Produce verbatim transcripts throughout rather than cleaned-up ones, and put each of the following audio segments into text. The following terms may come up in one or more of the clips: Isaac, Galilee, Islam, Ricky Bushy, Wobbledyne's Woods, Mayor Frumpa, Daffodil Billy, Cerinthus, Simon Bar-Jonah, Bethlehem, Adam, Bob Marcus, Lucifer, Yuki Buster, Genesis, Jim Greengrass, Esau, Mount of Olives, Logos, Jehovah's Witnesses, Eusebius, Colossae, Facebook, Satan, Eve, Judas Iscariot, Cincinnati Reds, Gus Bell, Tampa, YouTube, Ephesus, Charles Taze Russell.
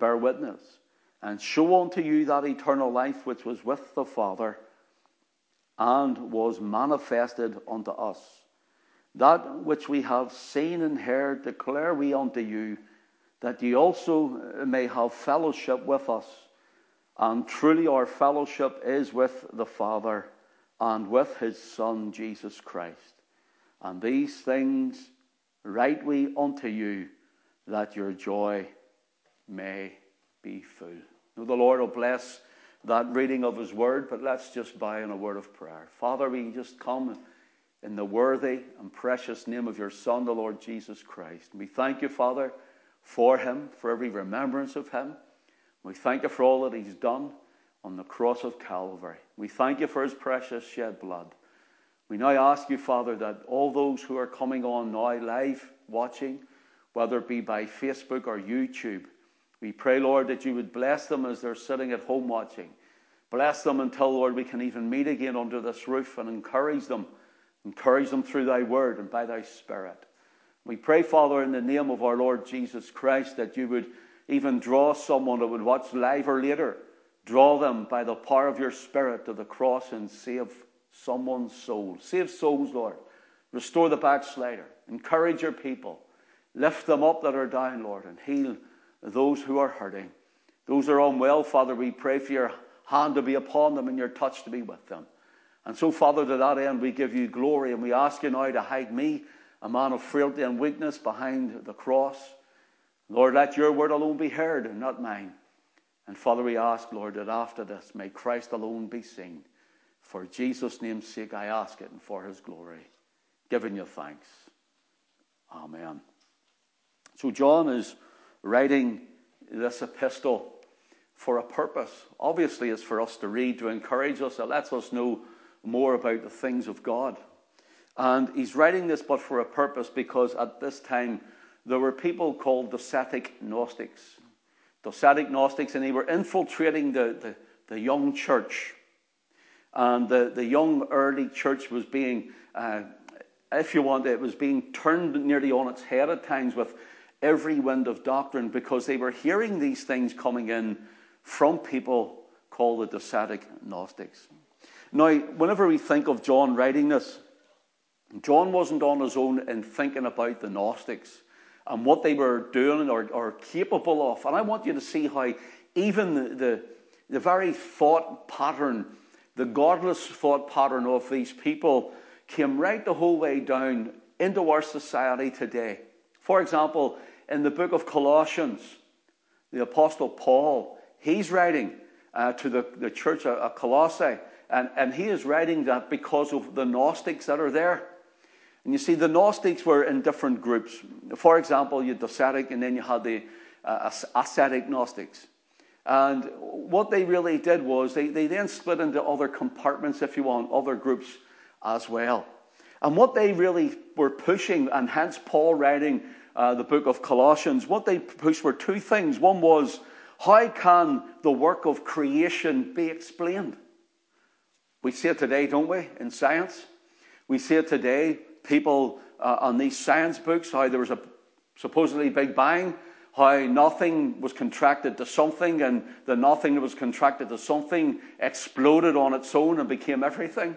bear witness, and show unto you that eternal life which was with the Father and was manifested unto us. That which we have seen and heard declare we unto you, that ye also may have fellowship with us. And truly our fellowship is with the Father and with his Son, Jesus Christ. And these things write we unto you, that your joy may be full. Now the Lord will bless that reading of his word, but let's just bow in a word of prayer. Father, we just come in the worthy and precious name of your Son, the Lord Jesus Christ. We thank you, Father, for him, for every remembrance of him. We thank you for all that he's done on the cross of Calvary. We thank you for his precious shed blood. We now ask you, Father, that all those who are coming on now live watching, whether it be by Facebook or YouTube, we pray, Lord, that you would bless them as they're sitting at home watching. Bless them until, Lord, we can even meet again under this roof, and encourage them. Encourage them through thy word and by thy Spirit. We pray, Father, in the name of our Lord Jesus Christ, that you would even draw someone that would watch live or later. Draw them by the power of your Spirit to the cross and save someone's soul. Save souls, Lord. Restore the backslider. Encourage your people. Lift them up that are down, Lord, and heal those who are hurting. Those who are unwell, Father, we pray for your hand to be upon them and your touch to be with them. And so, Father, to that end, we give you glory, and we ask you now to hide me, a man of frailty and weakness, behind the cross. Lord, let your word alone be heard and not mine. And, Father, we ask, Lord, that after this may Christ alone be seen. For Jesus' name's sake, I ask it, and for his glory, giving you thanks. Amen. So John is writing this epistle for a purpose. Obviously, it's for us to read, to encourage us. It lets us know more about the things of God. And he's writing this but for a purpose, because at this time there were people called Docetic Gnostics. Docetic Gnostics, and they were infiltrating the, the, the young church. And the, the young early church was being, uh, if you want, it was being turned nearly on its head at times with every wind of doctrine, because they were hearing these things coming in from people called the Docetic Gnostics. Now, whenever we think of John writing this, John wasn't on his own in thinking about the Gnostics and what they were doing or, or capable of. And I want you to see how even the, the, the very thought pattern, the godless thought pattern of these people came right the whole way down into our society today. For example, in the book of Colossians, the Apostle Paul, he's writing uh, to the, the church at Colossae, and, and he is writing that because of the Gnostics that are there. And you see, the Gnostics were in different groups. For example, you had Docetic, and then you had the uh, Ascetic Gnostics. And what they really did was they, they then split into other compartments, if you want, other groups as well. And what they really were pushing, and hence Paul writing uh, the book of Colossians, what they pushed were two things. One was, how can the work of creation be explained? We see it today, don't we, in science? We see it today, people uh, on these science books, how there was a supposedly Big Bang, how nothing was contracted to something, and the nothing that was contracted to something exploded on its own and became everything.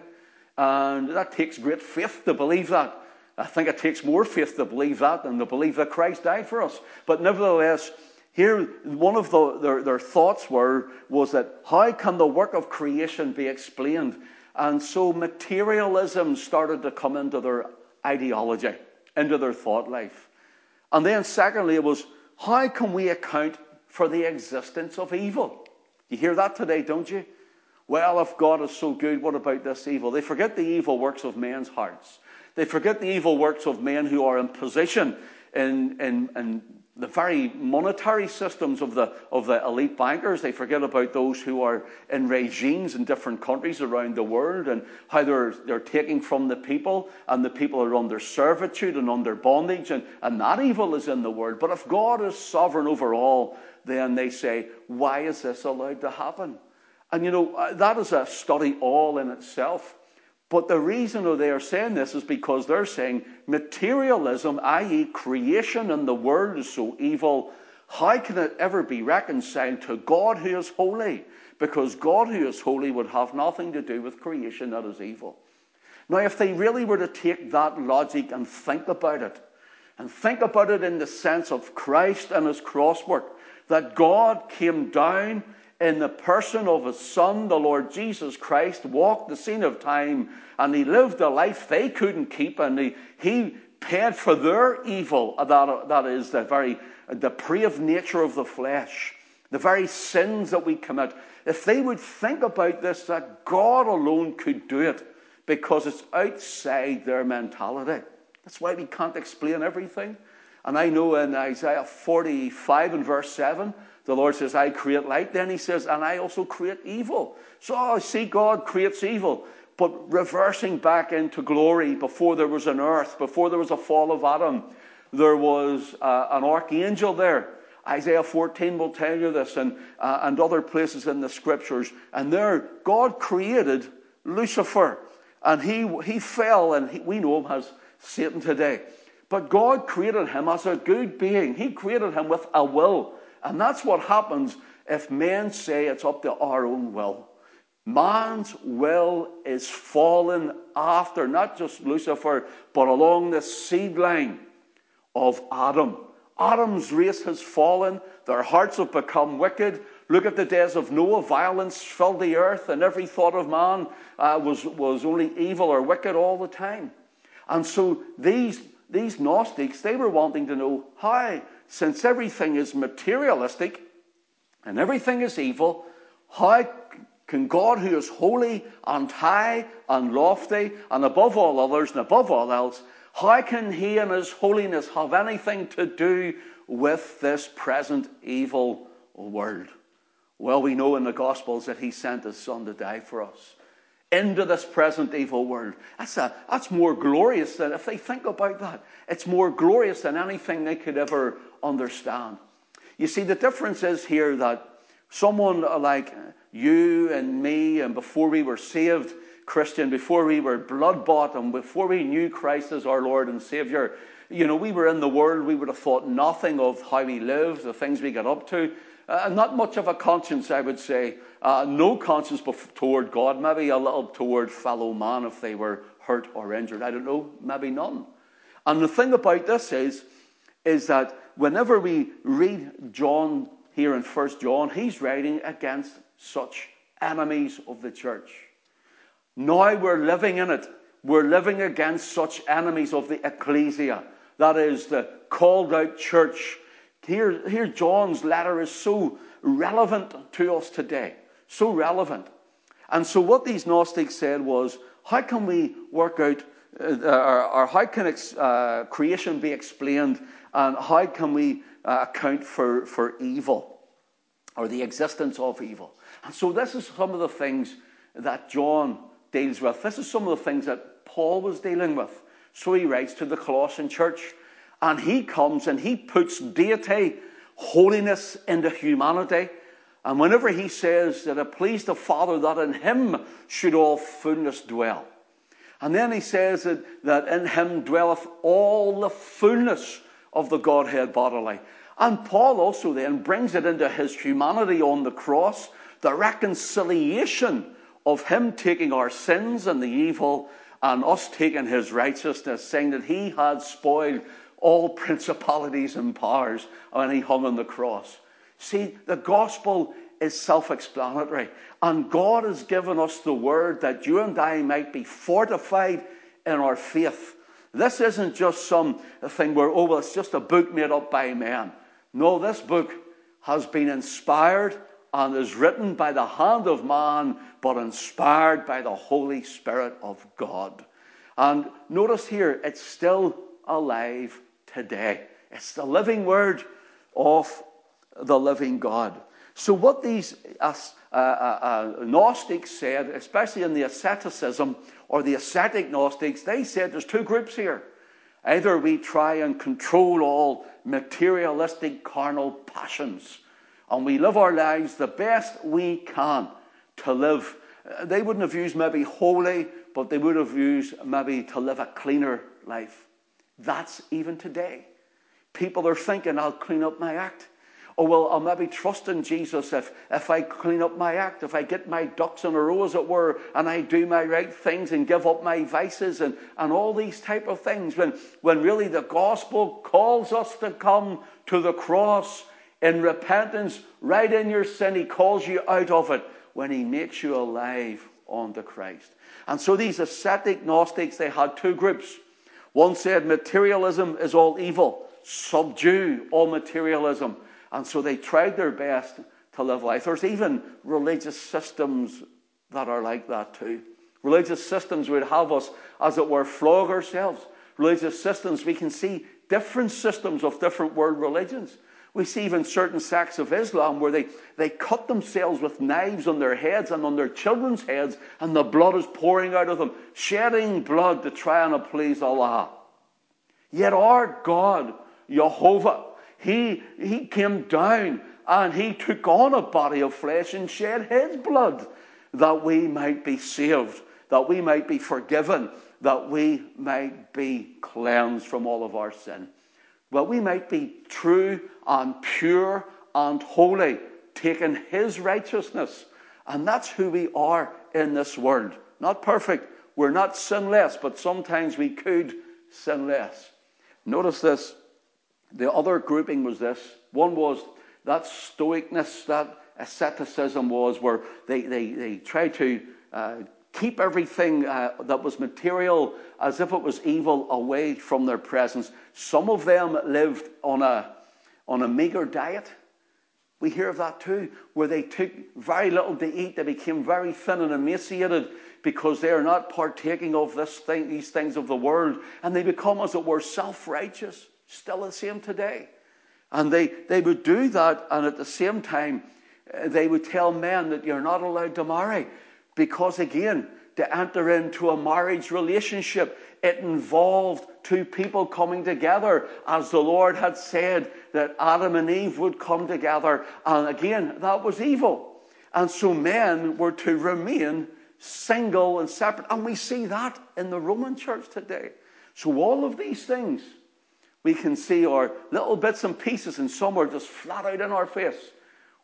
And that takes great faith to believe that. I think it takes more faith to believe that than to believe that Christ died for us. But nevertheless, here, one of the, their, their thoughts were was that how can the work of creation be explained? And so materialism started to come into their ideology, into their thought life. And then secondly, it was, how can we account for the existence of evil? You hear that today, don't you? Well, if God is so good, what about this evil? They forget the evil works of men's hearts. They forget the evil works of men who are in position in, in, in the very monetary systems of the, of the elite bankers. They forget about those who are in regimes in different countries around the world, and how they're, they're taking from the people, and the people are under servitude and under bondage, and, and that evil is in the world. But if God is sovereign over all, then they say, why is this allowed to happen? And, you know, that is a study all in itself. But the reason they are saying this is because they're saying materialism, that is creation in the world, is so evil. How can it ever be reconciled to God who is holy? Because God who is holy would have nothing to do with creation that is evil. Now, if they really were to take that logic and think about it, and think about it in the sense of Christ and his cross work, that God came down in the person of his Son, the Lord Jesus Christ, walked the scene of time, and he lived a life they couldn't keep, and he, he paid for their evil, that, that is, the very depraved nature of the flesh, the very sins that we commit. If they would think about this, that God alone could do it, because it's outside their mentality. That's why we can't explain everything. And I know in Isaiah forty-five and verse seven, the Lord says, I create light. Then he says, and I also create evil. So I see God creates evil, but reversing back into glory. Before there was an earth, before there was a fall of Adam, there was uh, an archangel there. Isaiah fourteen will tell you this, and, uh, and other places in the scriptures. And there, God created Lucifer. And he, he fell, and he, we know him as Satan today. But God created him as a good being. He created him with a will. And that's what happens if men say it's up to our own will. Man's will is fallen after, not just Lucifer, but along the seed line of Adam. Adam's race has fallen. Their hearts have become wicked. Look at the days of Noah. Violence filled the earth, and every thought of man uh, was, was only evil or wicked all the time. And so these, these Gnostics, they were wanting to know how, since everything is materialistic and everything is evil, how can God, who is holy and high and lofty and above all others and above all else, how can he and his holiness have anything to do with this present evil world? Well, we know in the Gospels that he sent his Son to die for us into this present evil world. That's, a, that's more glorious than, if they think about that, it's more glorious than anything they could ever understand. You see, the difference is here that someone like you and me, and before we were saved Christian, before we were blood-bought, and before we knew Christ as our Lord and Savior, you know, we were in the world, we would have thought nothing of how we lived, the things we got up to. Uh, not much of a conscience, I would say. Uh, no conscience bef- toward God, maybe a little toward fellow man if they were hurt or injured. I don't know, maybe none. And the thing about this is, is that whenever we read John here in First John, he's writing against such enemies of the church. Now we're living in it. We're living against such enemies of the ecclesia, that is, the called-out church. Here, here John's letter is so relevant to us today, so relevant. And so what these Gnostics said was, how can we work out, uh, or, or how can ex, uh, creation be explained, and how can we uh, account for, for evil, or the existence of evil? And so this is some of the things that John deals with. This is some of the things that Paul was dealing with. So he writes to the Colossian church, and he comes and he puts deity, holiness into humanity. And whenever he says that it pleased the Father that in him should all fullness dwell. And then he says that, that in him dwelleth all the fullness of the Godhead bodily. And Paul also then brings it into his humanity on the cross, the reconciliation of him taking our sins and the evil and us taking his righteousness, saying that he had spoiled all principalities and powers when he hung on the cross. See, the gospel is self-explanatory. And God has given us the word that you and I might be fortified in our faith. This isn't just some thing where, oh, well, it's just a book made up by man. No, this book has been inspired and is written by the hand of man, but inspired by the Holy Spirit of God. And notice here, it's still alive today. It's the living word of the living God. So what these uh, uh, uh, Gnostics said, especially in the asceticism or the ascetic Gnostics, they said there's two groups here. Either we try and control all materialistic carnal passions, and we live our lives the best we can to live. They wouldn't have used maybe holy, but they would have used maybe to live a cleaner life. That's even today. People are thinking, I'll clean up my act. Oh, well, I'll maybe trust in Jesus if, if I clean up my act, if I get my ducks in a row, as it were, and I do my right things and give up my vices and, and all these type of things. When, when really the gospel calls us to come to the cross in repentance, right in your sin. He calls you out of it when he makes you alive unto Christ. And so these ascetic Gnostics, they had two groups. One said materialism is all evil. Subdue all materialism. And so they tried their best to live life. There's even religious systems that are like that too. Religious systems would have us, as it were, flog ourselves. Religious systems, we can see different systems of different world religions. We see even certain sects of Islam where they, they cut themselves with knives on their heads and on their children's heads, and the blood is pouring out of them, shedding blood to try and please Allah. Yet our God, Jehovah, He, he came down and he took on a body of flesh and shed his blood that we might be saved, that we might be forgiven, that we might be cleansed from all of our sin. Well, we might be true and pure and holy, taking his righteousness. And that's who we are in this world. Not perfect. We're not sinless, but sometimes we could sin less. Notice this. The other grouping was this. One was that stoicness, that asceticism was, where they, they, they tried to uh, keep everything uh, that was material, as if it was evil, away from their presence. Some of them lived on a, on a meager diet. We hear of that too, where they took very little to eat. They became very thin and emaciated because they are not partaking of this thing, these things of the world. And they become, as it were, self-righteous. Still the same today. And they, they would do that, and at the same time, they would tell men that you're not allowed to marry because, again, to enter into a marriage relationship, it involved two people coming together, as the Lord had said that Adam and Eve would come together. And again, that was evil. And so men were to remain single and separate. And we see that in the Roman church today. So all of these things, we can see our little bits and pieces, and some are just flat out in our face,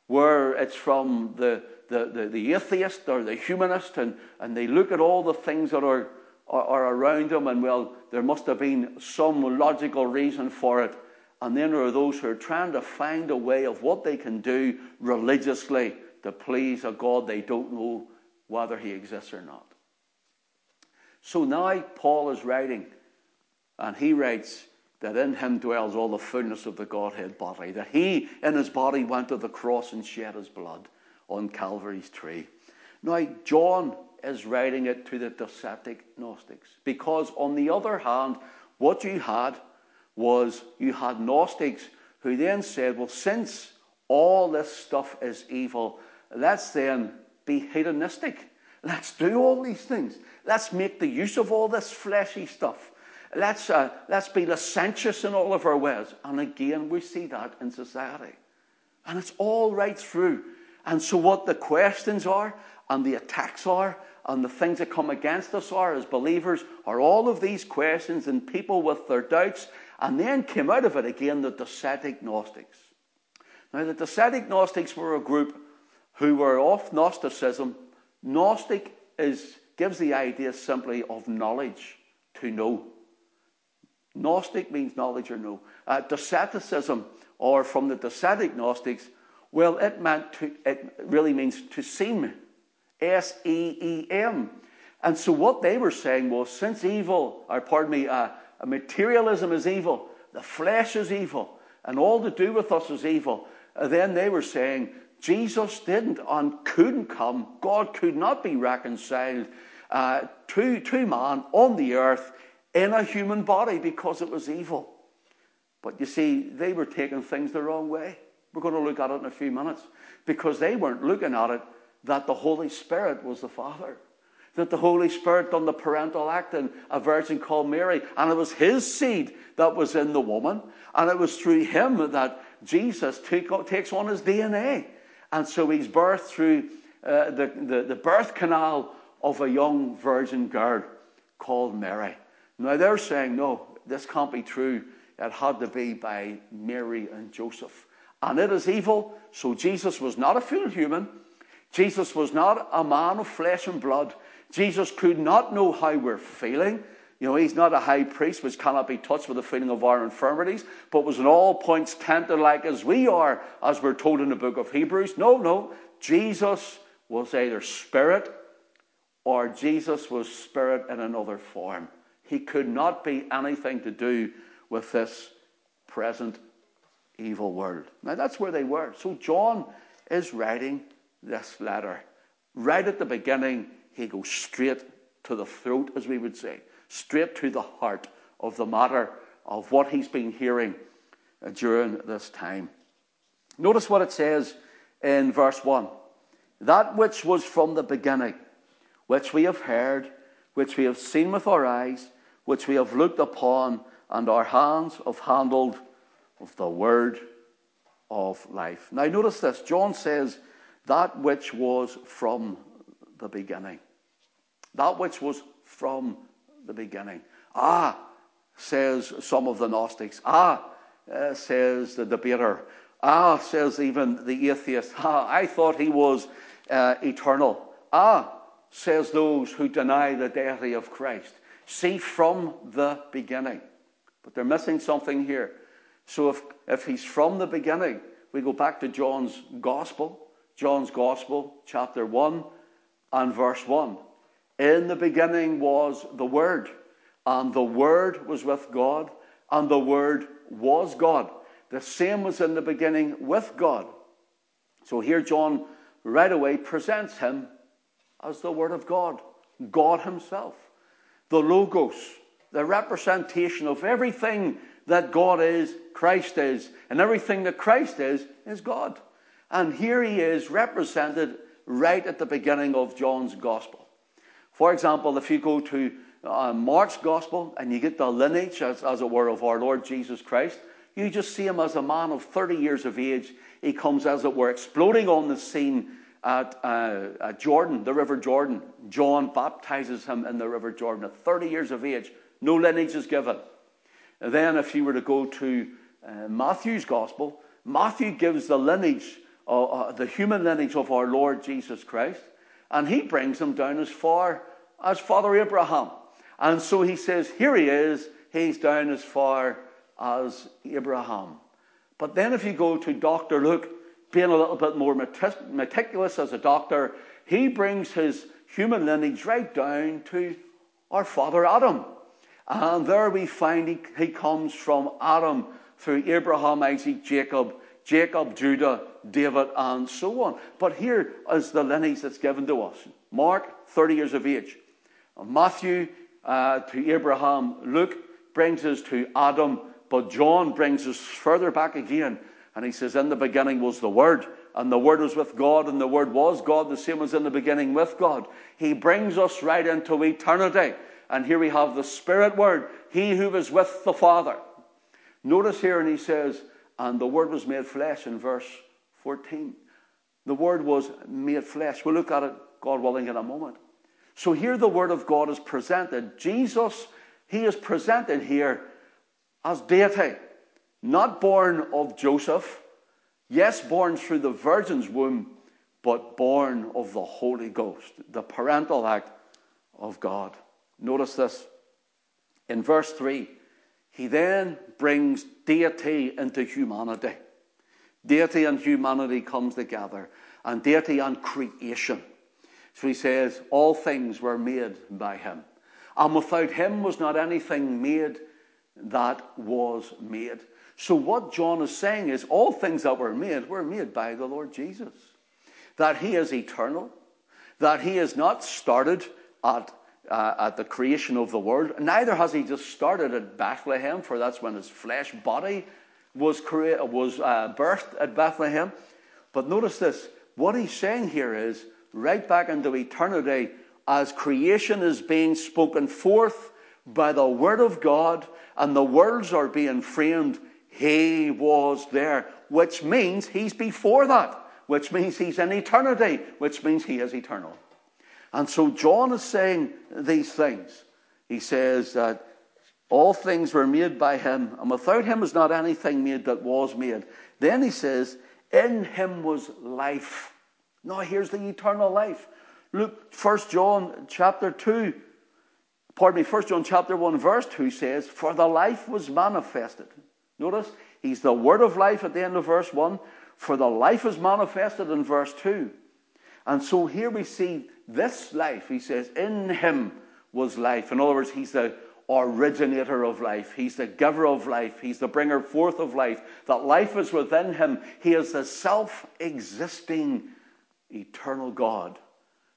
where it's from the, the, the, the atheist or the humanist, and, and they look at all the things that are, are, are around them, and well, there must have been some logical reason for it. And then there are those who are trying to find a way of what they can do religiously to please a God they don't know whether he exists or not. So now Paul is writing, and he writes that in him dwells all the fullness of the Godhead bodily, that he in his body went to the cross and shed his blood on Calvary's tree. Now, John is writing it to the Docetic Gnostics, because on the other hand, what you had was you had Gnostics who then said, well, since all this stuff is evil, let's then be hedonistic. Let's do all these things. Let's make the use of all this fleshy stuff. Let's, uh, let's be licentious in all of our ways. And again, we see that in society. And it's all right through. And so what the questions are, and the attacks are, and the things that come against us are, as believers, are all of these questions and people with their doubts. And then came out of it again the Docetic Gnostics. Now, the Docetic Gnostics were a group who were off Gnosticism. Gnostic is, gives the idea simply of knowledge, to know. Gnostic means knowledge or no. Uh, Doceticism, or from the Docetic Gnostics, well, it meant to, it really means to seem. S E E M. And so what they were saying was, since evil, or pardon me, uh, materialism is evil, the flesh is evil, and all to do with us is evil, then they were saying, Jesus didn't and couldn't come, God could not be reconciled uh, to, to man on the earth, in a human body, because it was evil. But you see, they were taking things the wrong way. We're going to look at it in a few minutes, because they weren't looking at it that the Holy Spirit was the Father, that the Holy Spirit done the parental act in a virgin called Mary, and it was his seed that was in the woman, and it was through him that Jesus took, takes on his D N A. And so he's birthed through uh, the, the, the birth canal of a young virgin girl called Mary. Now, they're saying, no, this can't be true. It had to be by Mary and Joseph. and it is evil. So Jesus was not a full human. Jesus was not a man of flesh and blood. Jesus could not know how we're feeling. You know, he's not a high priest, which cannot be touched with the feeling of our infirmities, but was in all points tempted like as we are, as we're told in the book of Hebrews. No, no. Jesus was either spirit or Jesus was spirit in another form. He could not be anything to do with this present evil world. Now, that's where they were. So John is writing this letter. Right at the beginning, he goes straight to the throat, as we would say, straight to the heart of the matter of what he's been hearing during this time. Notice what it says in verse one. That which was from the beginning, which we have heard, which we have seen with our eyes, which we have looked upon, and our hands have handled of the word of life. Now notice this. John says, that which was from the beginning. That which was from the beginning. Ah, says some of the Gnostics. Ah, uh, says the debater. Ah, says even the atheist. Ah, I thought he was uh, eternal. Ah, says those who deny the deity of Christ. See, from the beginning. But they're missing something here. So if, if he's from the beginning, we go back to John's gospel. John's gospel, chapter one and verse one. In the beginning was the Word, and the Word was with God, and the Word was God. The same was in the beginning with God. So here John right away presents him as the Word of God, God himself, the Logos, the representation of everything that God is, Christ is, and everything that Christ is, is God. And here he is represented right at the beginning of John's gospel. For example, if you go to uh, Mark's gospel and you get the lineage, as, as it were, of our Lord Jesus Christ, you just see him as a man of thirty years of age. He comes, as it were, exploding on the scene at, uh, at Jordan, the River Jordan. John baptizes him in the River Jordan at thirty years of age. No lineage is given. And then if you were to go to uh, Matthew's gospel, Matthew gives the lineage, uh, uh, the human lineage of our Lord Jesus Christ, and he brings him down as far as Father Abraham. And so he says, here he is, he's down as far as Abraham. But then if you go to Doctor Luke, being a little bit more meticulous as a doctor, he brings his human lineage right down to our father Adam. And there we find he, he comes from Adam through Abraham, Isaac, Jacob, Jacob, Judah, David, and so on. But here is the lineage that's given to us. Mark, thirty years of age. Matthew, uh, to Abraham. Luke brings us to Adam. But John brings us further back again. And he says, in the beginning was the Word. And the Word was with God. And the Word was God. The same was in the beginning with God. He brings us right into eternity. And here we have the Spirit Word. He who was with the Father. Notice here, and he says, and the Word was made flesh in verse fourteen. The Word was made flesh. We'll look at it, God willing, in a moment. So here the Word of God is presented. Jesus, he is presented here as deity. Not born of Joseph. Yes, born through the Virgin's womb, but born of the Holy Ghost. The parental act of God. Notice this. In verse three. He then brings deity into humanity. Deity and humanity comes together. And deity and creation. So he says, all things were made by him. And without him was not anything made that was made. So what John is saying is, all things that were made were made by the Lord Jesus. That he is eternal. That he is not started at Uh, at the creation of the world. Neither has he just started at Bethlehem, for that's when his flesh body was, crea- was uh, birthed at Bethlehem. But notice this. What he's saying here is, right back into eternity, as creation is being spoken forth by the Word of God, and the words are being framed, he was there, which means he's before that, which means he's in eternity, which means he is eternal. And so John is saying these things. He says that all things were made by him, and without him is not anything made that was made. Then he says, in him was life. Now here's the eternal life. Look, First John chapter two, pardon me, First John chapter one, verse two says, for the life was manifested. Notice, he's the word of life at the end of verse one. For the life is manifested in verse two. And so here we see this life. He says, in him was life. In other words, he's the originator of life. He's the giver of life. He's the bringer forth of life. That life is within him. He is the self-existing eternal God,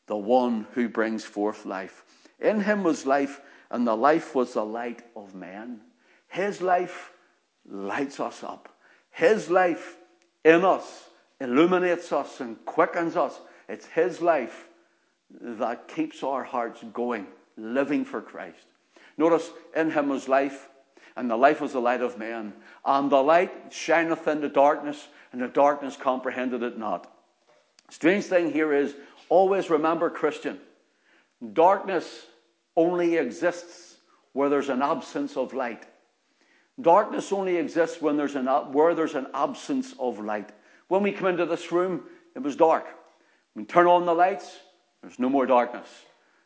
the one who brings forth life. In him was life, and the life was the light of men. His life lights us up. His life in us illuminates us and quickens us. It's his life that keeps our hearts going, living for Christ. Notice, in him was life, and the life was the light of men. And the light shineth in the darkness, and the darkness comprehended it not. Strange thing here is, always remember, Christian, darkness only exists where there's an absence of light. Darkness only exists when there's an, where there's an absence of light. When we come into this room, it was dark. When you turn on the lights, there's no more darkness.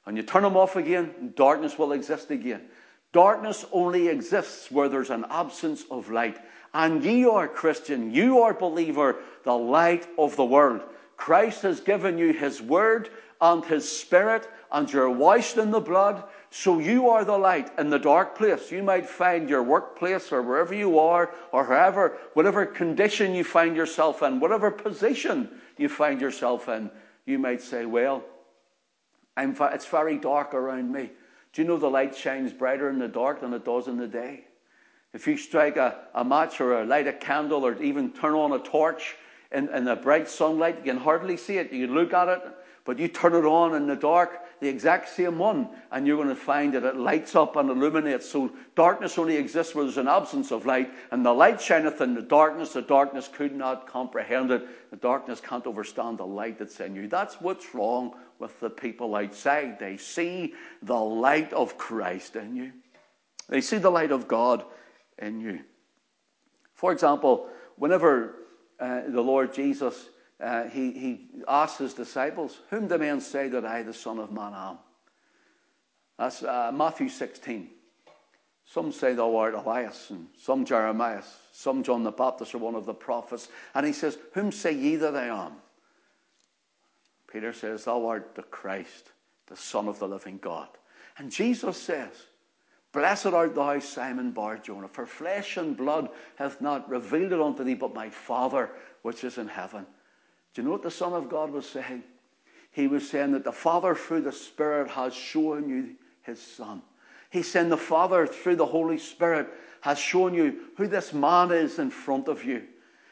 And you turn them off again, darkness will exist again. Darkness only exists where there's an absence of light. And ye are, Christian, you are, believer, the light of the world. Christ has given you his word and his spirit, and you're washed in the blood, so you are the light in the dark place. You might find your workplace or wherever you are, or however, whatever condition you find yourself in, whatever position you find yourself in, you might say, well, I'm, it's very dark around me. Do you know the light shines brighter in the dark than it does in the day? If you strike a, a match or a, light a candle or even turn on a torch in, in the bright sunlight, you can hardly see it. You can look at it, but you turn it on in the dark, the exact same one, and you're going to find that it lights up and illuminates. So darkness only exists where there's an absence of light, and the light shineth in the darkness. The darkness could not comprehend it. The darkness can't understand the light that's in you. That's what's wrong with the people outside. They see the light of Christ in you. They see the light of God in you. For example, whenever uh, the Lord Jesus Uh, he, he asked his disciples, whom do men say that I, the Son of Man, am? That's uh, Matthew sixteen. Some say thou art Elias, and some Jeremiah, some John the Baptist, or one of the prophets. And he says, whom say ye that I am? Peter says, thou art the Christ, the Son of the living God. And Jesus says, blessed art thou, Simon Bar-Jonah, for flesh and blood hath not revealed it unto thee, but my Father which is in heaven. Do you know what the Son of God was saying? He was saying that the Father through the Spirit has shown you his Son. He's saying the Father through the Holy Spirit has shown you who this man is in front of you.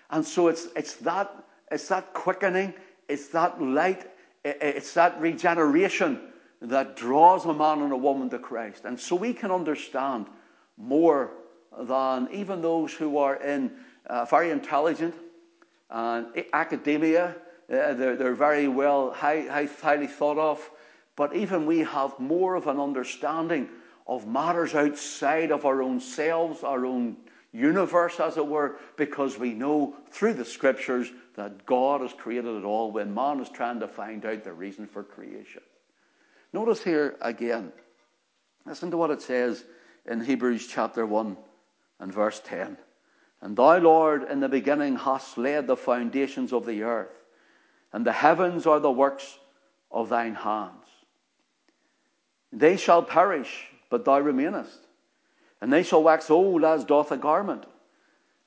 And so it's, it's, that, it's that quickening, it's that light, it's that regeneration that draws a man and a woman to Christ. And so we can understand more than even those who are in uh, very intelligent, and academia, uh, they're, they're very well, high, high, highly thought of. But even we have more of an understanding of matters outside of our own selves, our own universe, as it were, because we know through the Scriptures that God has created it all when man is trying to find out the reason for creation. Notice here again, listen to what it says in Hebrews chapter one and verse ten. And thou, Lord, in the beginning hast laid the foundations of the earth, and the heavens are the works of thine hands. They shall perish, but thou remainest, and they shall wax old as doth a garment,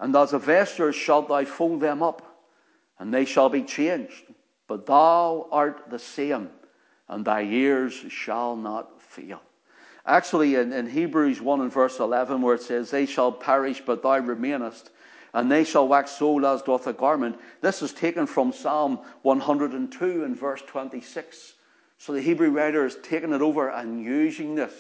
and as a vesture shalt thou fold them up, and they shall be changed. But thou art the same, and thy years shall not fail. Actually, in, in Hebrews one and verse eleven, where it says, they shall perish, but thou remainest, and they shall wax old as doth a garment. This is taken from Psalm one hundred and two and verse twenty-six. So the Hebrew writer is taking it over and using this.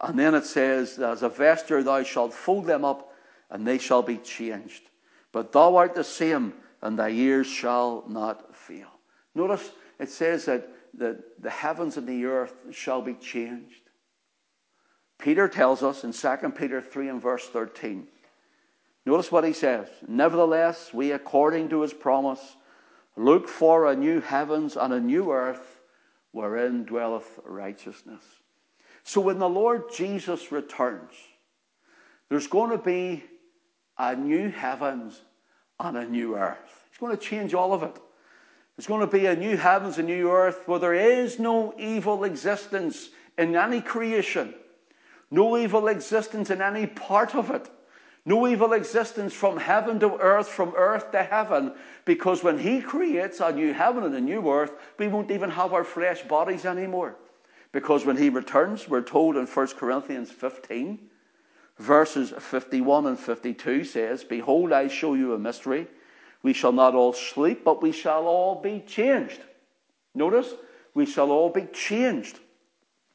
And then it says, as a vesture thou shalt fold them up, and they shall be changed. But thou art the same, and thy years shall not fail. Notice it says that the, the heavens and the earth shall be changed. Peter tells us in Second Peter three and verse thirteen Notice what he says. Nevertheless, we, according to his promise, look for a new heavens and a new earth wherein dwelleth righteousness. So when the Lord Jesus returns, there's going to be a new heavens and a new earth. He's going to change all of it. There's going to be a new heavens and new earth where there is no evil existence in any creation. No evil existence in any part of it. No evil existence from heaven to earth, from earth to heaven. Because when he creates a new heaven and a new earth, we won't even have our flesh bodies anymore. Because when he returns, we're told in First Corinthians fifteen, verses fifty-one and fifty-two says, Behold, I show you a mystery. We shall not all sleep, but we shall all be changed. Notice, we shall all be changed.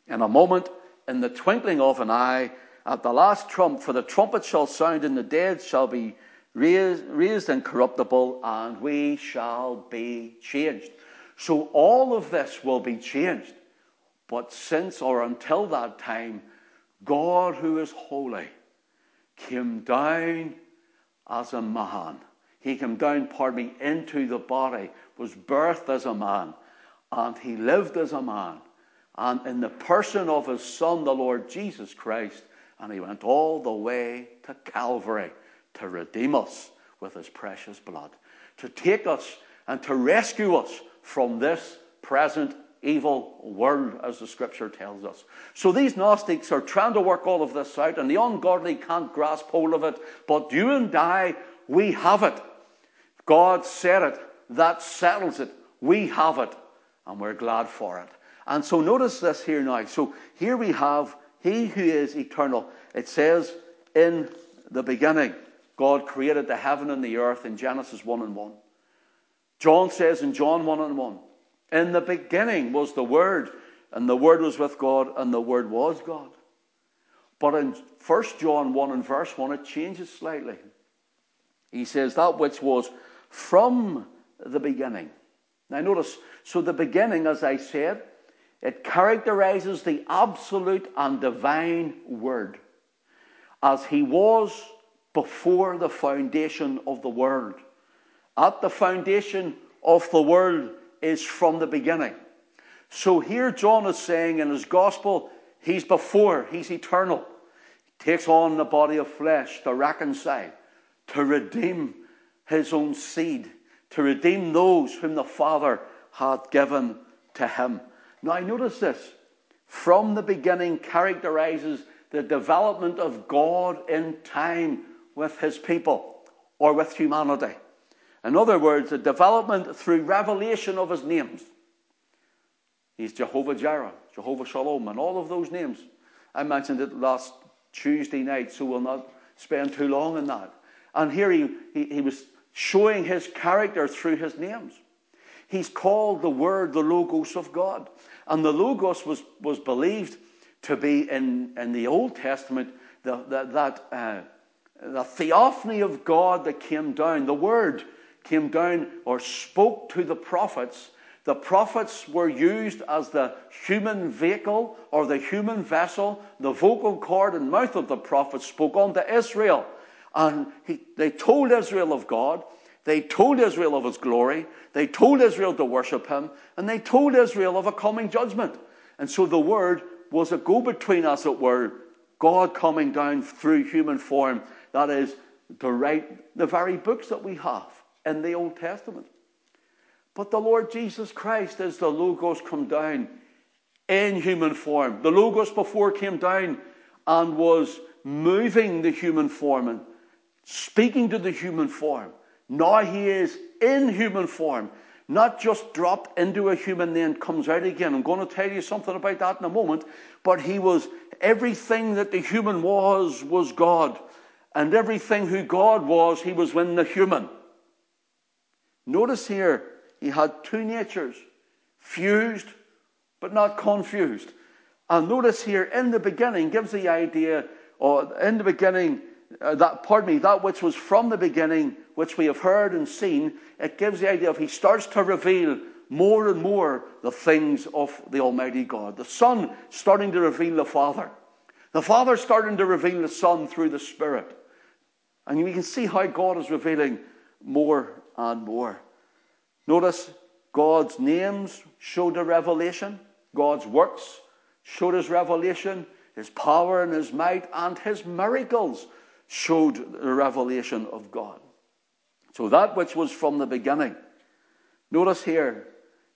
In a moment, in the twinkling of an eye, at the last trump, for the trumpet shall sound, and the dead shall be raised, raised incorruptible, and we shall be changed. So all of this will be changed. But since or until that time, God, who is holy, came down as a man. He came down, pardon me, into the body, was birthed as a man, and he lived as a man. And in the person of his Son, the Lord Jesus Christ, and he went all the way to Calvary to redeem us with his precious blood, to take us and to rescue us from this present evil world, as the scripture tells us. So these Gnostics are trying to work all of this out, and the ungodly can't grasp hold of it. But you and I, we have it. God said it. That settles it. We have it, and we're glad for it. And so notice this here now. So here we have he who is eternal. It says, in the beginning, God created the heaven and the earth in Genesis one and one. John says in John one and one, In the beginning was the Word, and the Word was with God, and the Word was God. But in First John one and verse one, it changes slightly. He says, that which was from the beginning. Now notice, so the beginning, as I said, it characterizes the absolute and divine Word as he was before the foundation of the world. At the foundation of the world is from the beginning. So here John is saying in his gospel, he's before, he's eternal. He takes on the body of flesh to reconcile, to redeem his own seed, to redeem those whom the Father had given to him. Now notice this. From the beginning characterizes the development of God in time with his people or with humanity. In other words, the development through revelation of his names. He's Jehovah Jireh, Jehovah Shalom, and all of those names. I mentioned it last Tuesday night, so we'll not spend too long on that. And here he, he, he was showing his character through his names. He's called the Word the Logos of God. And the Logos was, was believed to be in, in the Old Testament the, the, that uh, the theophany of God that came down, the Word came down or spoke to the prophets. The prophets were used as the human vehicle or the human vessel. The vocal cord and mouth of the prophets spoke unto Israel. And he, they told Israel of God. They told Israel of his glory. They told Israel to worship him. And they told Israel of a coming judgment. And so the Word was a go-between, as it were, God coming down through human form, that is, to write the very books that we have in the Old Testament. But the Lord Jesus Christ is the Logos come down in human form. The Logos before came down and was moving the human form and speaking to the human form. Now he is in human form, not just dropped into a human, then comes out again. I'm going to tell you something about that in a moment. But he was everything that the human was, was God. And everything who God was, he was in the human. Notice here, he had two natures, fused but not confused. And notice here, in the beginning, gives the idea, or in the beginning, uh, that pardon me, that which was from the beginning, which we have heard and seen, it gives the idea of he starts to reveal more and more the things of the Almighty God. The Son starting to reveal the Father. The Father starting to reveal the Son through the Spirit. And we can see how God is revealing more and more. Notice God's names showed the revelation. God's works showed his revelation. His power and his might and his miracles showed the revelation of God. So that which was from the beginning. Notice here,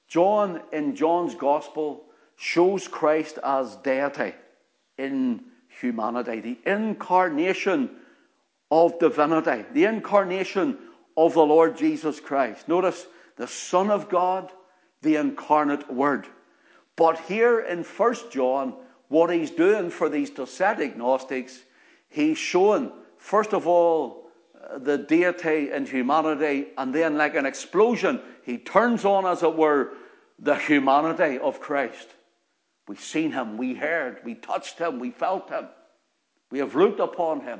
John in John's Gospel shows Christ as deity in humanity. The incarnation of divinity. The incarnation of the Lord Jesus Christ. Notice the Son of God, the incarnate Word. But here in First John, what he's doing for these Docetic Gnostics, he's showing, first of all, the deity and humanity, and then like an explosion, he turns on, as it were, the humanity of Christ. We've seen him, we heard, we touched him, we felt him. We have looked upon him.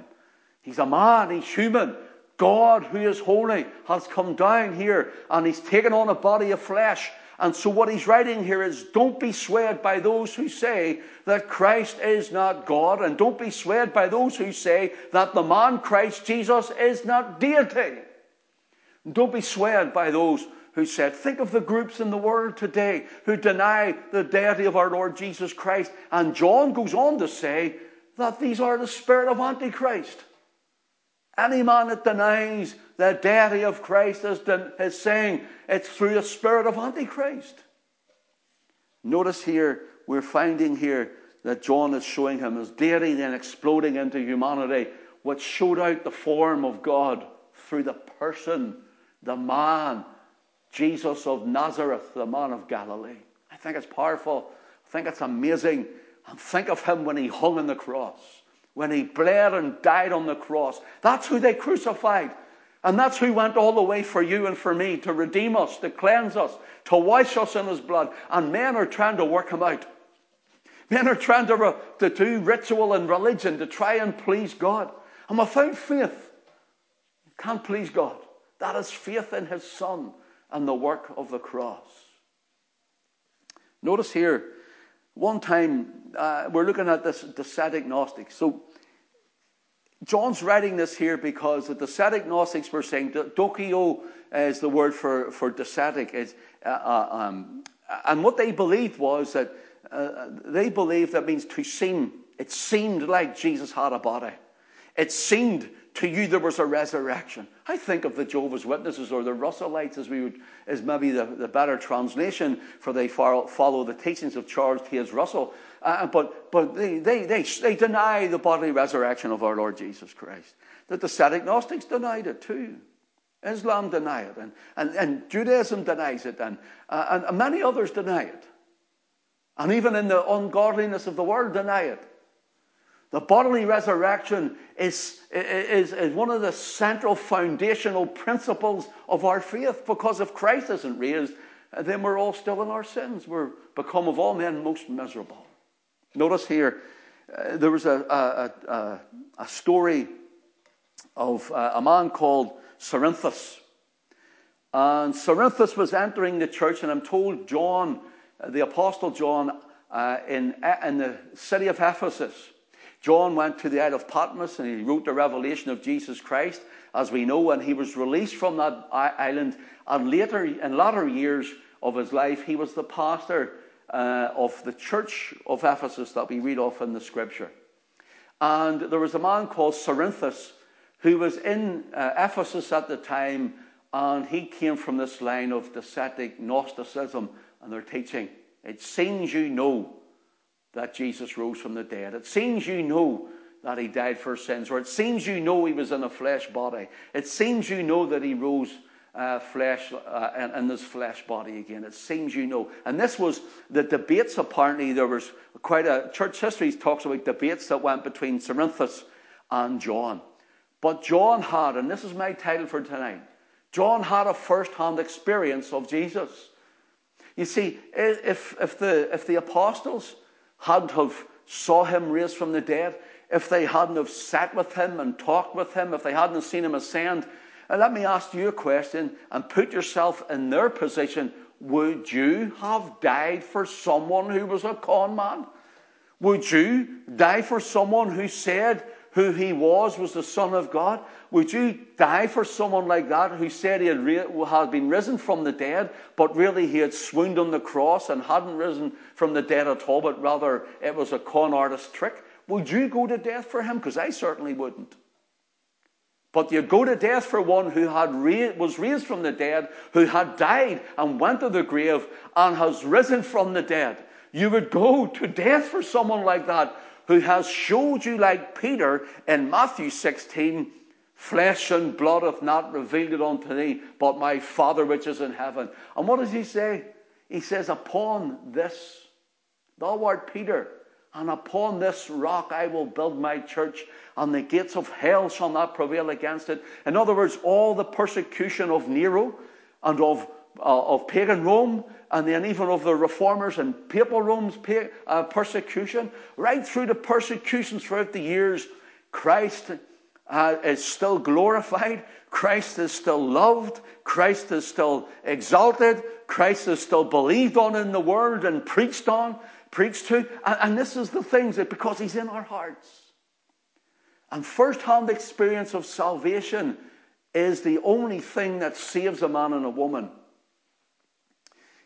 He's a man, he's human. God, who is holy, has come down here, and he's taken on a body of flesh. And so what he's writing here is, don't be swayed by those who say that Christ is not God, and don't be swayed by those who say that the man Christ Jesus is not deity. And don't be swayed by those who said, think of the groups in the world today who deny the deity of our Lord Jesus Christ. And John goes on to say that these are the spirit of Antichrist. Any man that denies the deity of Christ is, is saying it's through the spirit of Antichrist. Notice here, we're finding here that John is showing him his deity then exploding into humanity, which showed out the form of God through the person, the man, Jesus of Nazareth, the man of Galilee. I think it's powerful. I think it's amazing. And think of him when he hung on the cross. When he bled and died on the cross. That's who they crucified. And that's who went all the way for you and for me, to redeem us, to cleanse us, to wash us in his blood. And men are trying to work him out. Men are trying to, to do ritual and religion to try and please God. And without faith, you can't please God. That is faith in his Son and the work of the cross. Notice here, one time, uh, we're looking at this Docetic Gnostics. So, John's writing this here because the Docetic Gnostics were saying, Dokio is the word for, for Docetic. Is, uh, um, and what they believed was that, uh, they believed that means to seem. It seemed like Jesus had a body. It seemed to you there was a resurrection. I think of the Jehovah's Witnesses or the Russellites as we would, is maybe the, the better translation, for they follow the teachings of Charles Taze Russell. Uh, but but they, they, they, they deny the bodily resurrection of our Lord Jesus Christ. The Docetic Gnostics denied it too. Islam denied it. And, and, and Judaism denies it. And, uh, and many others deny it. And even in the ungodliness of the world deny it. The bodily resurrection is, is, is one of the central foundational principles of our faith, because if Christ isn't raised, then we're all still in our sins. We're become of all men most miserable. Notice here, uh, there was a, a, a, a story of a, a man called Cerinthus. And Cerinthus was entering the church, and I'm told John, the Apostle John, uh, in, in the city of Ephesus, John went to the Isle of Patmos and he wrote the revelation of Jesus Christ, as we know, and he was released from that island. And later, in latter years of his life, he was the pastor uh, of the church of Ephesus that we read of in the scripture. And there was a man called Cerinthus who was in uh, Ephesus at the time, and he came from this line of Docetic Gnosticism and their teaching. It seems you know that Jesus rose from the dead. It seems you know that he died for sins. Or it seems you know he was in a flesh body. It seems you know that he rose uh, flesh uh, in, in his flesh body again. It seems you know. And this was the debates, apparently. There was quite a... Church history talks about debates that went between Cerinthus and John. But John had, and this is my title for tonight, John had a first-hand experience of Jesus. You see, if, if, the, if the apostles hadn't have saw him raised from the dead, if they hadn't have sat with him and talked with him, if they hadn't seen him ascend, and let me ask you a question and put yourself in their position, would you have died for someone who was a con man? Would you die for someone who said, who he was, was the Son of God? Would you die for someone like that who said he had, re- had been risen from the dead, but really he had swooned on the cross and hadn't risen from the dead at all, but rather it was a con artist trick? Would you go to death for him? Because I certainly wouldn't. But you go to death for one who had re- was raised from the dead, who had died and went to the grave and has risen from the dead. You would go to death for someone like that, who has showed you, like Peter in Matthew sixteen, flesh and blood have not revealed it unto thee, but my Father which is in heaven. And what does he say? He says, upon this, thou art Peter, and upon this rock I will build my church, and the gates of hell shall not prevail against it. In other words, all the persecution of Nero and of Uh, of pagan Rome, and then even of the reformers and papal Rome's pa- uh, persecution, right through the persecutions throughout the years, Christ uh, is still glorified, Christ is still loved, Christ is still exalted, Christ is still believed on in the world and preached on, preached to, and, and this is the things that, because he's in our hearts. And first-hand experience of salvation is the only thing that saves a man and a woman.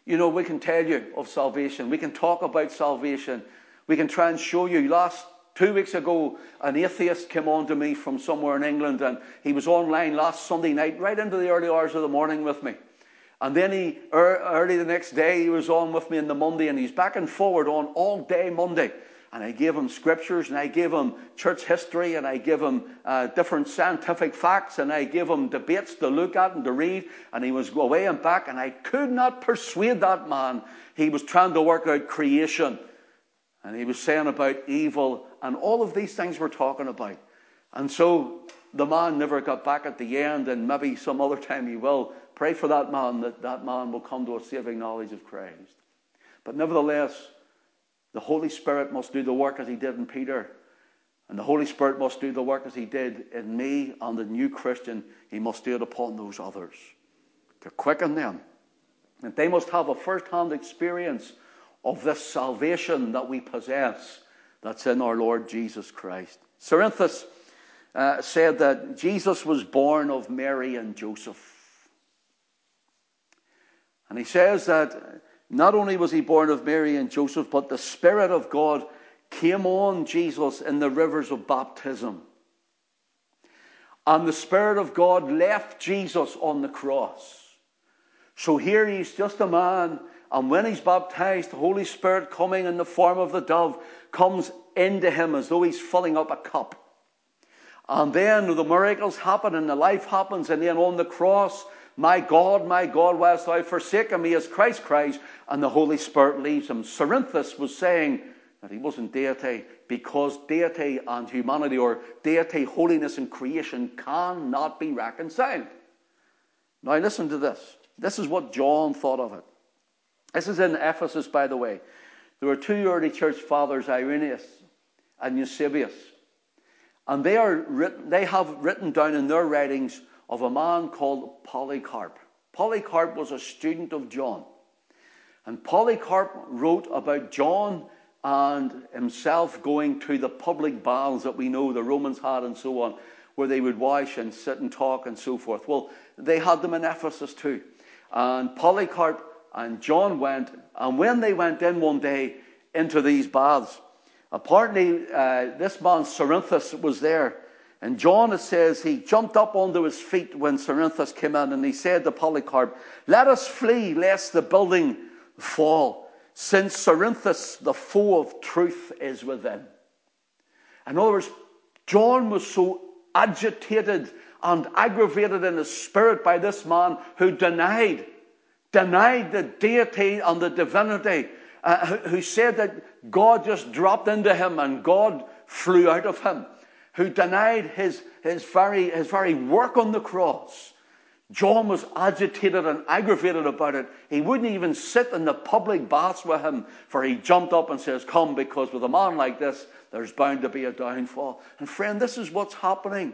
You know, we can tell you of salvation. We can talk about salvation. We can try and show you. Last two weeks ago, an atheist came on to me from somewhere in England, and he was online last Sunday night, right into the early hours of the morning with me. And then he early the next day, he was on with me on the Monday, and he's back and forward on all day Monday. And I gave him scriptures, and I gave him church history, and I gave him uh, different scientific facts, and I gave him debates to look at and to read, and he was away and back, and I could not persuade that man. He was trying to work out creation, and he was saying about evil, and all of these things we're talking about. And so the man never got back at the end, and maybe some other time he will. Pray for that man, that that man will come to a saving knowledge of Christ. But nevertheless, the Holy Spirit must do the work as he did in Peter. And the Holy Spirit must do the work as he did in me and the new Christian. He must do it upon those others to quicken them. And they must have a first-hand experience of this salvation that we possess that's in our Lord Jesus Christ. Cerinthus uh, said that Jesus was born of Mary and Joseph. And he says that not only was he born of Mary and Joseph, but the Spirit of God came on Jesus in the rivers of baptism. And the Spirit of God left Jesus on the cross. So here he's just a man, and when he's baptized, the Holy Spirit coming in the form of the dove comes into him as though he's filling up a cup. And then the miracles happen and the life happens, and then on the cross, my God, my God, why hast thou forsaken me, as Christ cries, and the Holy Spirit leaves him. Cerinthus was saying that he wasn't deity, because deity and humanity, or deity, holiness, and creation cannot be reconciled. Now listen to this. This is what John thought of it. This is in Ephesus, by the way. There were two early church fathers, Irenaeus and Eusebius. And they are written, they have written down in their writings of a man called Polycarp. Polycarp was a student of John. And Polycarp wrote about John and himself going to the public baths that we know the Romans had and so on, where they would wash and sit and talk and so forth. Well, they had them in Ephesus too. And Polycarp and John went, and when they went in one day into these baths, apparently uh, this man Cerinthus was there. And John, it says, he jumped up onto his feet when Cerinthus came in, and he said to Polycarp, let us flee lest the building fall, since Cerinthus, the foe of truth, is within. In other words, John was so agitated and aggravated in his spirit by this man who denied, denied the deity and the divinity, uh, who, who said that God just dropped into him and God flew out of him, who denied his, his, very, his very work on the cross. John was agitated and aggravated about it. He wouldn't even sit in the public baths with him, for he jumped up and says, come, because with a man like this, there's bound to be a downfall. And friend, this is what's happening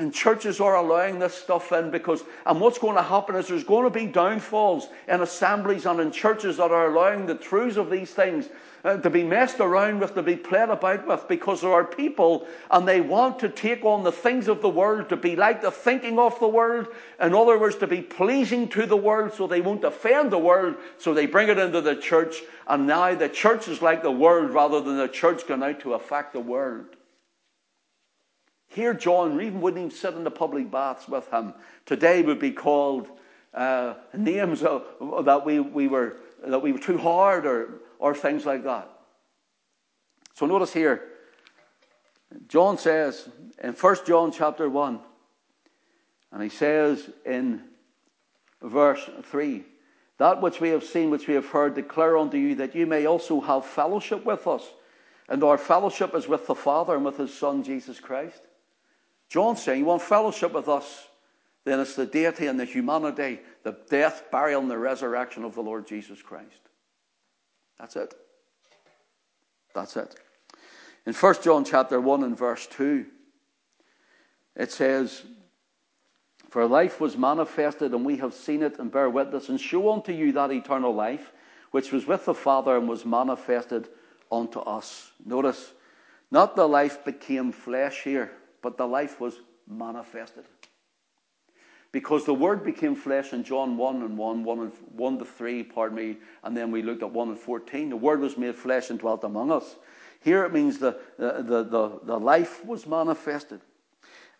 And churches are allowing this stuff in because, and what's going to happen is there's going to be downfalls in assemblies and in churches that are allowing the truths of these things uh, to be messed around with, to be played about with, because there are people and they want to take on the things of the world, to be like the thinking of the world. In other words, to be pleasing to the world so they won't offend the world, so they bring it into the church. And now the church is like the world rather than the church going out to affect the world. Here, John even wouldn't even sit in the public baths with him. Today would be called uh, names of, that we, we were that we were too hard or or things like that. So notice here, John says in First John chapter one, and he says in verse three, that which we have seen, which we have heard, declare unto you, that you may also have fellowship with us. And our fellowship is with the Father and with His Son Jesus Christ. John's saying, you want fellowship with us, then it's the deity and the humanity, the death, burial, and the resurrection of the Lord Jesus Christ. That's it. That's it. In First John chapter one and verse two, it says, for life was manifested, and we have seen it and bear witness, and show unto you that eternal life, which was with the Father and was manifested unto us. Notice, not the life became flesh here, but the life was manifested. Because the Word became flesh in John one and one, one and one to three, pardon me, and then we looked at one and fourteen. The Word was made flesh and dwelt among us. Here it means the the the, the, the life was manifested,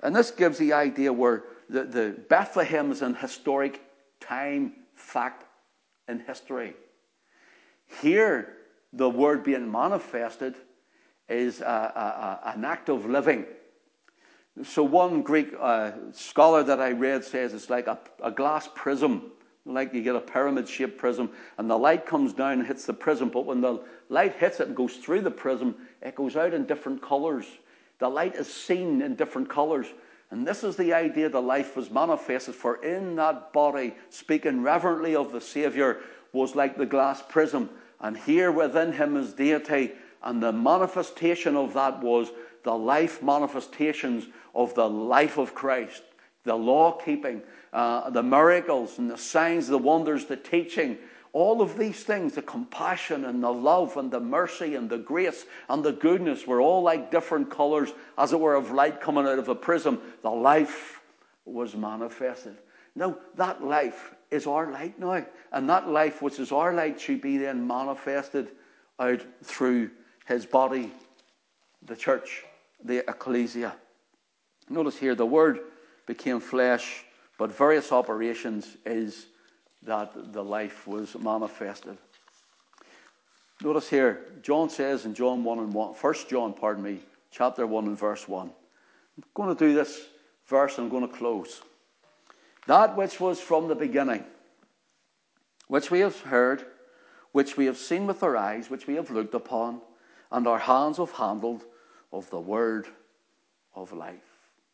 and this gives the idea where the, the Bethlehem is in historic time, fact, in history. Here, the Word being manifested is a, a, a, an act of living. So one Greek uh, scholar that I read says it's like a, a glass prism, like you get a pyramid-shaped prism, and the light comes down and hits the prism, but when the light hits it and goes through the prism, it goes out in different colors. The light is seen in different colors. And this is the idea that life was manifested, for in that body, speaking reverently of the Savior, was like the glass prism. And here within him is deity. And the manifestation of that was the life manifestations of the life of Christ. The law-keeping, uh, the miracles and the signs, the wonders, the teaching. All of these things, the compassion and the love and the mercy and the grace and the goodness, were all like different colors, as it were, of light coming out of a prism. The life was manifested. Now, that life is our light now. And that life, which is our light, should be then manifested out through his body, the church, the ecclesia. Notice here, the Word became flesh, but various operations is that the life was manifested. Notice here, John says in John one and one, First John, pardon me, chapter one and verse one. I'm going to do this verse, I'm going to close. That which was from the beginning, which we have heard, which we have seen with our eyes, which we have looked upon, and our hands have handled of the word of life.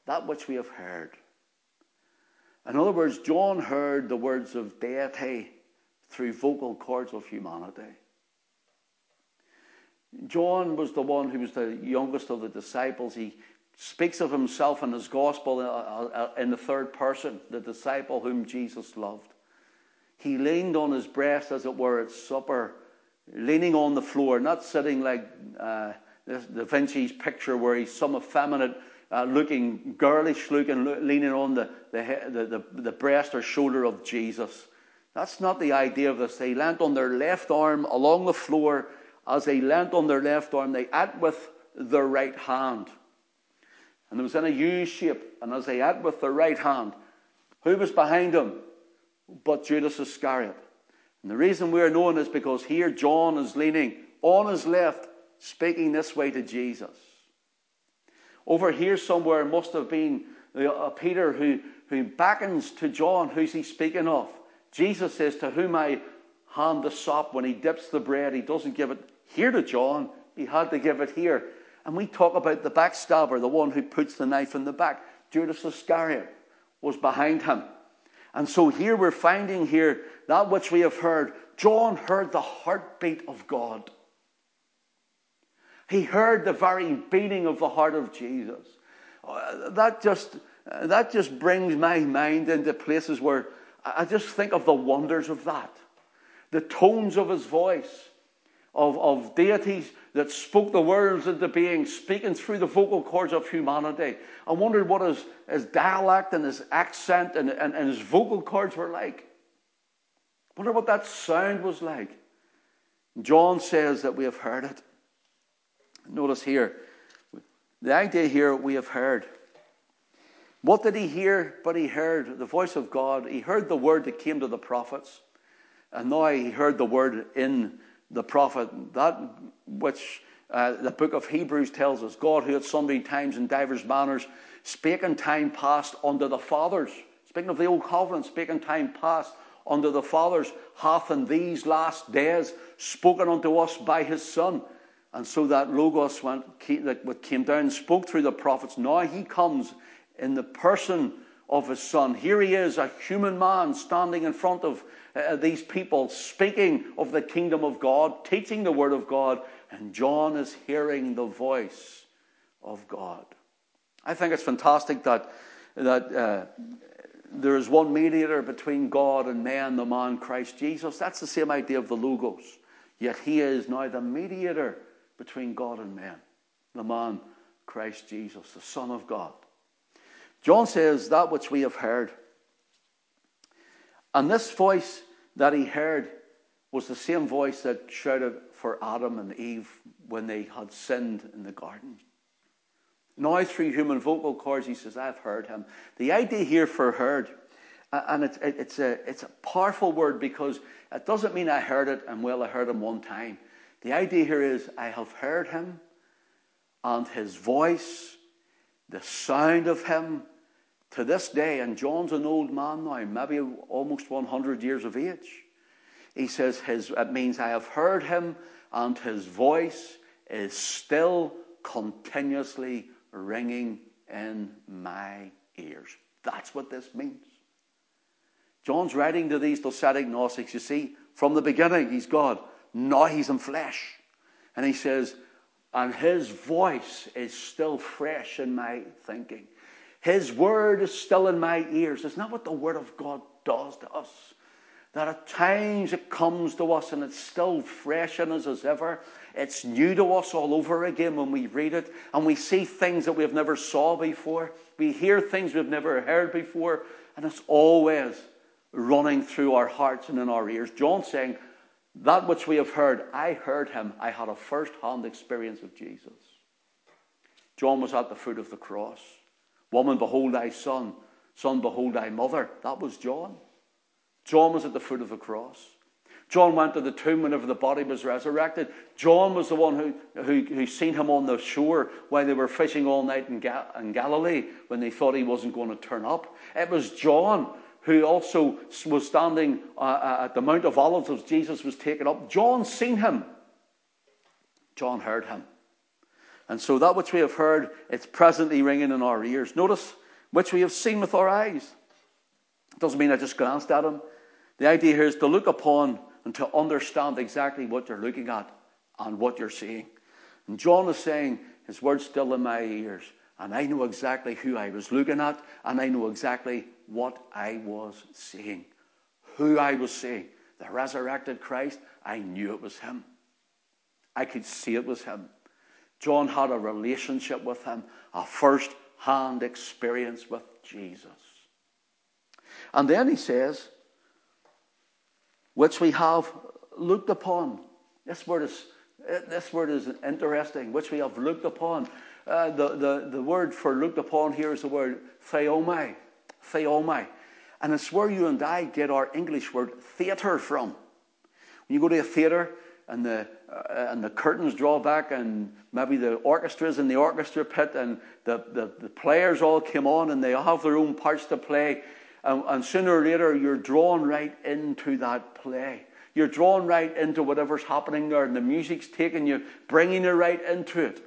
That which we have heard. In other words, John heard the words of deity through vocal cords of humanity. John was the one who was the youngest of the disciples. He speaks of himself in his gospel in the third person, the disciple whom Jesus loved. He leaned on his breast, as it were, at supper, leaning on the floor, not sitting like uh, Da Vinci's picture where he's some effeminate, uh, looking, girlish looking, leaning on the, the, the, the, the breast or shoulder of Jesus. That's not the idea of this. They leant on their left arm along the floor. As they leant on their left arm, they ate with their right hand. And it was in a U shape. And as they ate with their right hand, who was behind him but Judas Iscariot? And the reason we're known is because here John is leaning on his left, speaking this way to Jesus. Over here somewhere must have been Peter who, who beckons to John. Who's he speaking of? Jesus says, to whom I hand the sop. When he dips the bread, he doesn't give it here to John. He had to give it here. And we talk about the backstabber, the one who puts the knife in the back. Judas Iscariot was behind him. And so here we're finding here that which we have heard. John heard the heartbeat of God. He heard the very beating of the heart of Jesus. That just that just brings my mind into places where I just think of the wonders of that. The tones of his voice, of, of deities that spoke the words into being, speaking through the vocal cords of humanity. I wondered what his, his dialect and his accent and, and, and his vocal cords were like. I wonder what that sound was like. John says that we have heard it. Notice here, the idea here, we have heard. What did he hear? But he heard the voice of God. He heard the word that came to the prophets. And now he heard the word in the prophet, that which uh, the book of Hebrews tells us, God who at sundry times and divers manners spake in time past unto the fathers. Speaking of the old covenant, spake in time past unto the fathers, hath in these last days spoken unto us by his Son. And so that Logos went, came, that came down, spoke through the prophets. Now he comes in the person of his Son. Here he is, a human man standing in front of uh, these people, speaking of the kingdom of God, teaching the word of God, and John is hearing the voice of God. I think it's fantastic that that uh, there is one mediator between God and man, the man Christ Jesus. That's the same idea of the Logos. Yet he is now the mediator between God and man, the man Christ Jesus, the Son of God. John says, that which we have heard. And this voice that he heard was the same voice that shouted for Adam and Eve when they had sinned in the garden. Now through human vocal cords, he says, I've heard him. The idea here for heard, and it's, it's, a, it's a powerful word because it doesn't mean I heard it and well, I heard him one time. The idea here is I have heard him and his voice, the sound of him to this day. And John's an old man now, maybe almost one hundred years of age. He says his, it means I have heard him and his voice is still continuously ringing in my ears. That's what this means. John's writing to these Docetic Gnostics, you see, from the beginning he's God. Now he's in flesh. And he says, and his voice is still fresh in my thinking. His word is still in my ears. Isn't that what the word of God does to us? That at times it comes to us and it's still fresh in us as ever. It's new to us all over again when we read it. And we see things that we've never saw before. We hear things we've never heard before. And it's always running through our hearts and in our ears. John's saying, that which we have heard, I heard him. I had a first-hand experience of Jesus. John was at the foot of the cross. Woman, behold thy son. Son, behold thy mother. That was John. John was at the foot of the cross. John went to the tomb whenever the body was resurrected. John was the one who, who, who seen him on the shore while they were fishing all night in, Gal- in Galilee when they thought he wasn't going to turn up. It was John who also was standing uh, at the Mount of Olives as Jesus was taken up. John seen him. John heard him. And so that which we have heard, it's presently ringing in our ears. Notice, which we have seen with our eyes. It doesn't mean I just glanced at him. The idea here is to look upon and to understand exactly what you're looking at and what you're seeing. And John is saying, his word's still in my ears. And I know exactly who I was looking at. And I know exactly what I was seeing. Who I was seeing. The resurrected Christ. I knew it was him. I could see it was him. John had a relationship with him. A first-hand experience with Jesus. And then he says, which we have looked upon. This word is, this word is interesting. Which we have looked upon. Uh, the, the, the word for looked upon here is the word theomai. Theomai. And it's where you and I get our English word theatre from. When you go to a theatre and the, uh, and the curtains draw back and maybe the orchestra's in the orchestra pit and the, the, the players all came on and they have their own parts to play. And, and sooner or later you're drawn right into that play. You're drawn right into whatever's happening there and the music's taking you, bringing you right into it.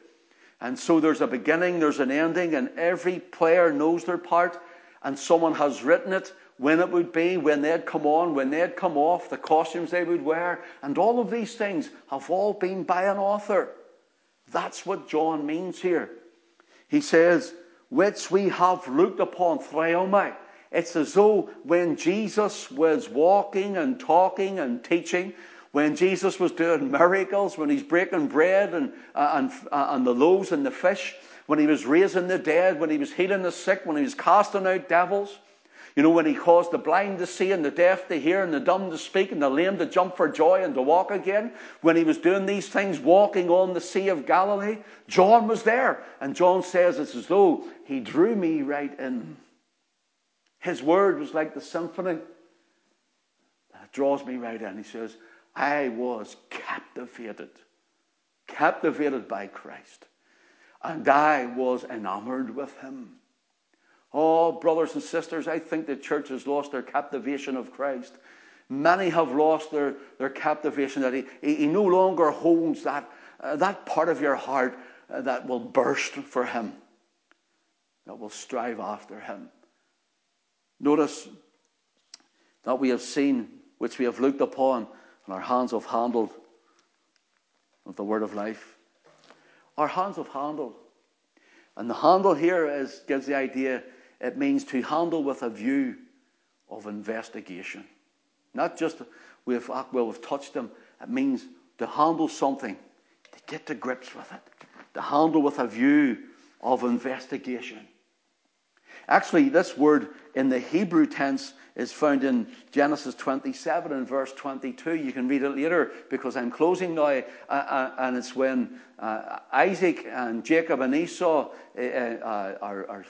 And so there's a beginning, there's an ending, and every player knows their part, and someone has written it, when it would be, when they'd come on, when they'd come off, the costumes they would wear, and all of these things have all been by an author. That's what John means here. He says, which we have looked upon throughout. It's as though when Jesus was walking and talking and teaching, when Jesus was doing miracles, when he's breaking bread and, uh, and, uh, and the loaves and the fish, when he was raising the dead, when he was healing the sick, when he was casting out devils, you know, when he caused the blind to see and the deaf to hear and the dumb to speak and the lame to jump for joy and to walk again, when he was doing these things, walking on the Sea of Galilee, John was there. And John says, it's as though he drew me right in. His word was like the symphony that draws me right in. He says, I was captivated, captivated by Christ, and I was enamored with him. Oh, brothers and sisters, I think the church has lost their captivation of Christ. Many have lost their, their captivation, that he, he, he no longer holds that, uh, that part of your heart uh, that will burst for him, that will strive after him. Notice that we have seen, which we have looked upon, and our hands have handled of the word of life. Our hands have handled. And the handle here is, gives the idea, it means to handle with a view of investigation. Not just, we've, well, we've touched them. It means to handle something, to get to grips with it, to handle with a view of investigation. Actually, this word in the Hebrew tense is found in Genesis twenty-seven and verse twenty-two. You can read it later because I'm closing now. Uh, uh, and it's when uh, Isaac and Jacob and Esau uh, uh, are, are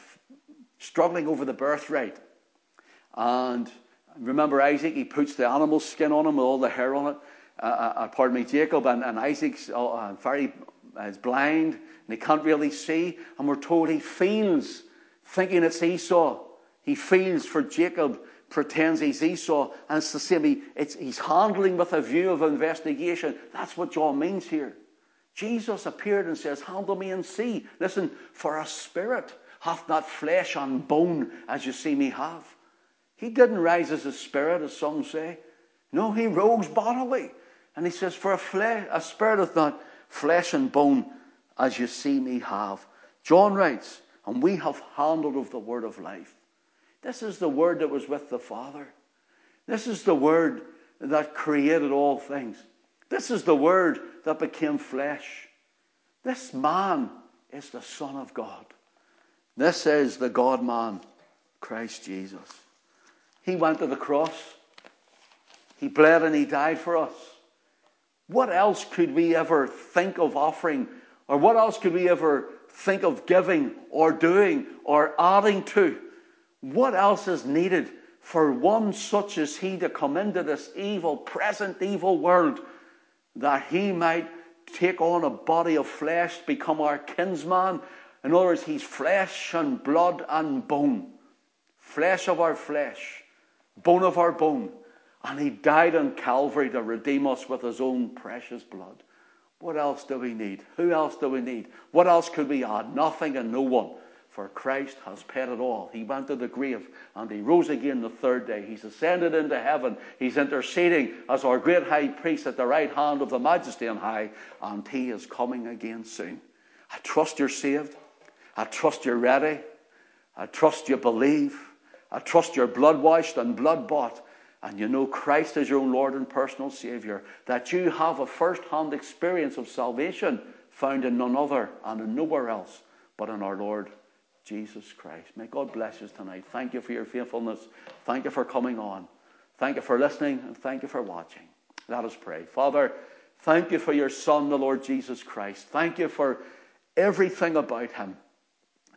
struggling over the birthright. And remember Isaac, he puts the animal skin on him with all the hair on it. Uh, uh, pardon me, Jacob and, and Isaac's uh, very is blind and he can't really see. And we're told he feels, thinking it's Esau. He feels for Jacob, pretends he's Esau, and it's the same. He, it's, he's handling with a view of investigation. That's what John means here. Jesus appeared and says, handle me and see. Listen, for a spirit hath not flesh and bone as you see me have. He didn't rise as a spirit, as some say. No, he rose bodily. And he says, for a, flesh, a spirit hath not flesh and bone as you see me have. John writes, and we have handled of the word of life. This is the word that was with the Father. This is the word that created all things. This is the word that became flesh. This man is the Son of God. This is the God-man, Christ Jesus. He went to the cross. He bled and he died for us. What else could we ever think of offering? Or what else could we ever think of giving or doing or adding to? What else is needed for one such as he to come into this evil, present evil world, that he might take on a body of flesh, become our kinsman? In other words, he's flesh and blood and bone. Flesh of our flesh, bone of our bone. And he died on Calvary to redeem us with his own precious blood. What else do we need? Who else do we need? What else could we add? Nothing and no one. For Christ has paid it all. He went to the grave and he rose again the third day. He's ascended into heaven. He's interceding as our great high priest at the right hand of the majesty on high. And he is coming again soon. I trust you're saved. I trust you're ready. I trust you believe. I trust you're blood washed and blood bought. And you know Christ is your own Lord and personal Savior, that you have a first-hand experience of salvation found in none other and in nowhere else but in our Lord Jesus Christ. May God bless you tonight. Thank you for your faithfulness. Thank you for coming on. Thank you for listening, and thank you for watching. Let us pray. Father, thank you for your Son, the Lord Jesus Christ. Thank you for everything about him.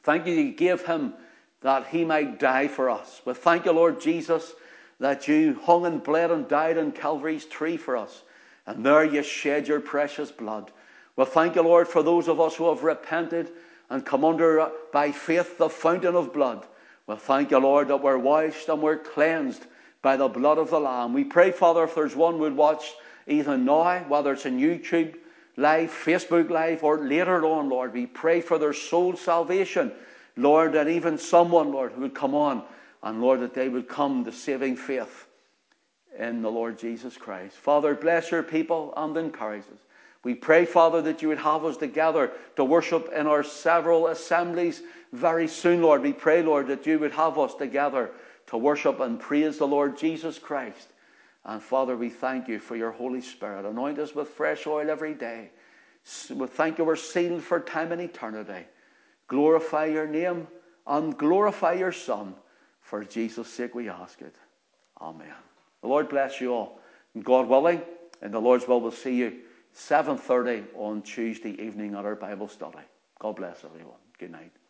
Thank you that you gave him that he might die for us. But thank you, Lord Jesus, that you hung and bled and died on Calvary's tree for us. And there you shed your precious blood. Well, thank you, Lord, for those of us who have repented and come under, by faith, the fountain of blood. Well, thank you, Lord, that we're washed and we're cleansed by the blood of the Lamb. We pray, Father, if there's one who would watch even now, whether it's on YouTube Live, Facebook Live, or later on, Lord, we pray for their soul salvation, Lord, and even someone, Lord, who would come on, and Lord, that they would come to saving faith in the Lord Jesus Christ. Father, bless your people and encourage us. We pray, Father, that you would have us together to worship in our several assemblies very soon, Lord. We pray, Lord, that you would have us together to worship and praise the Lord Jesus Christ. And, Father, we thank you for your Holy Spirit. Anoint us with fresh oil every day. We thank you we're sealed for time and eternity. Glorify your name and glorify your Son. For Jesus' sake we ask it. Amen. The Lord bless you all. And God willing, and the Lord's will, we'll see you seven thirty on Tuesday evening at our Bible study. God bless everyone. Good night.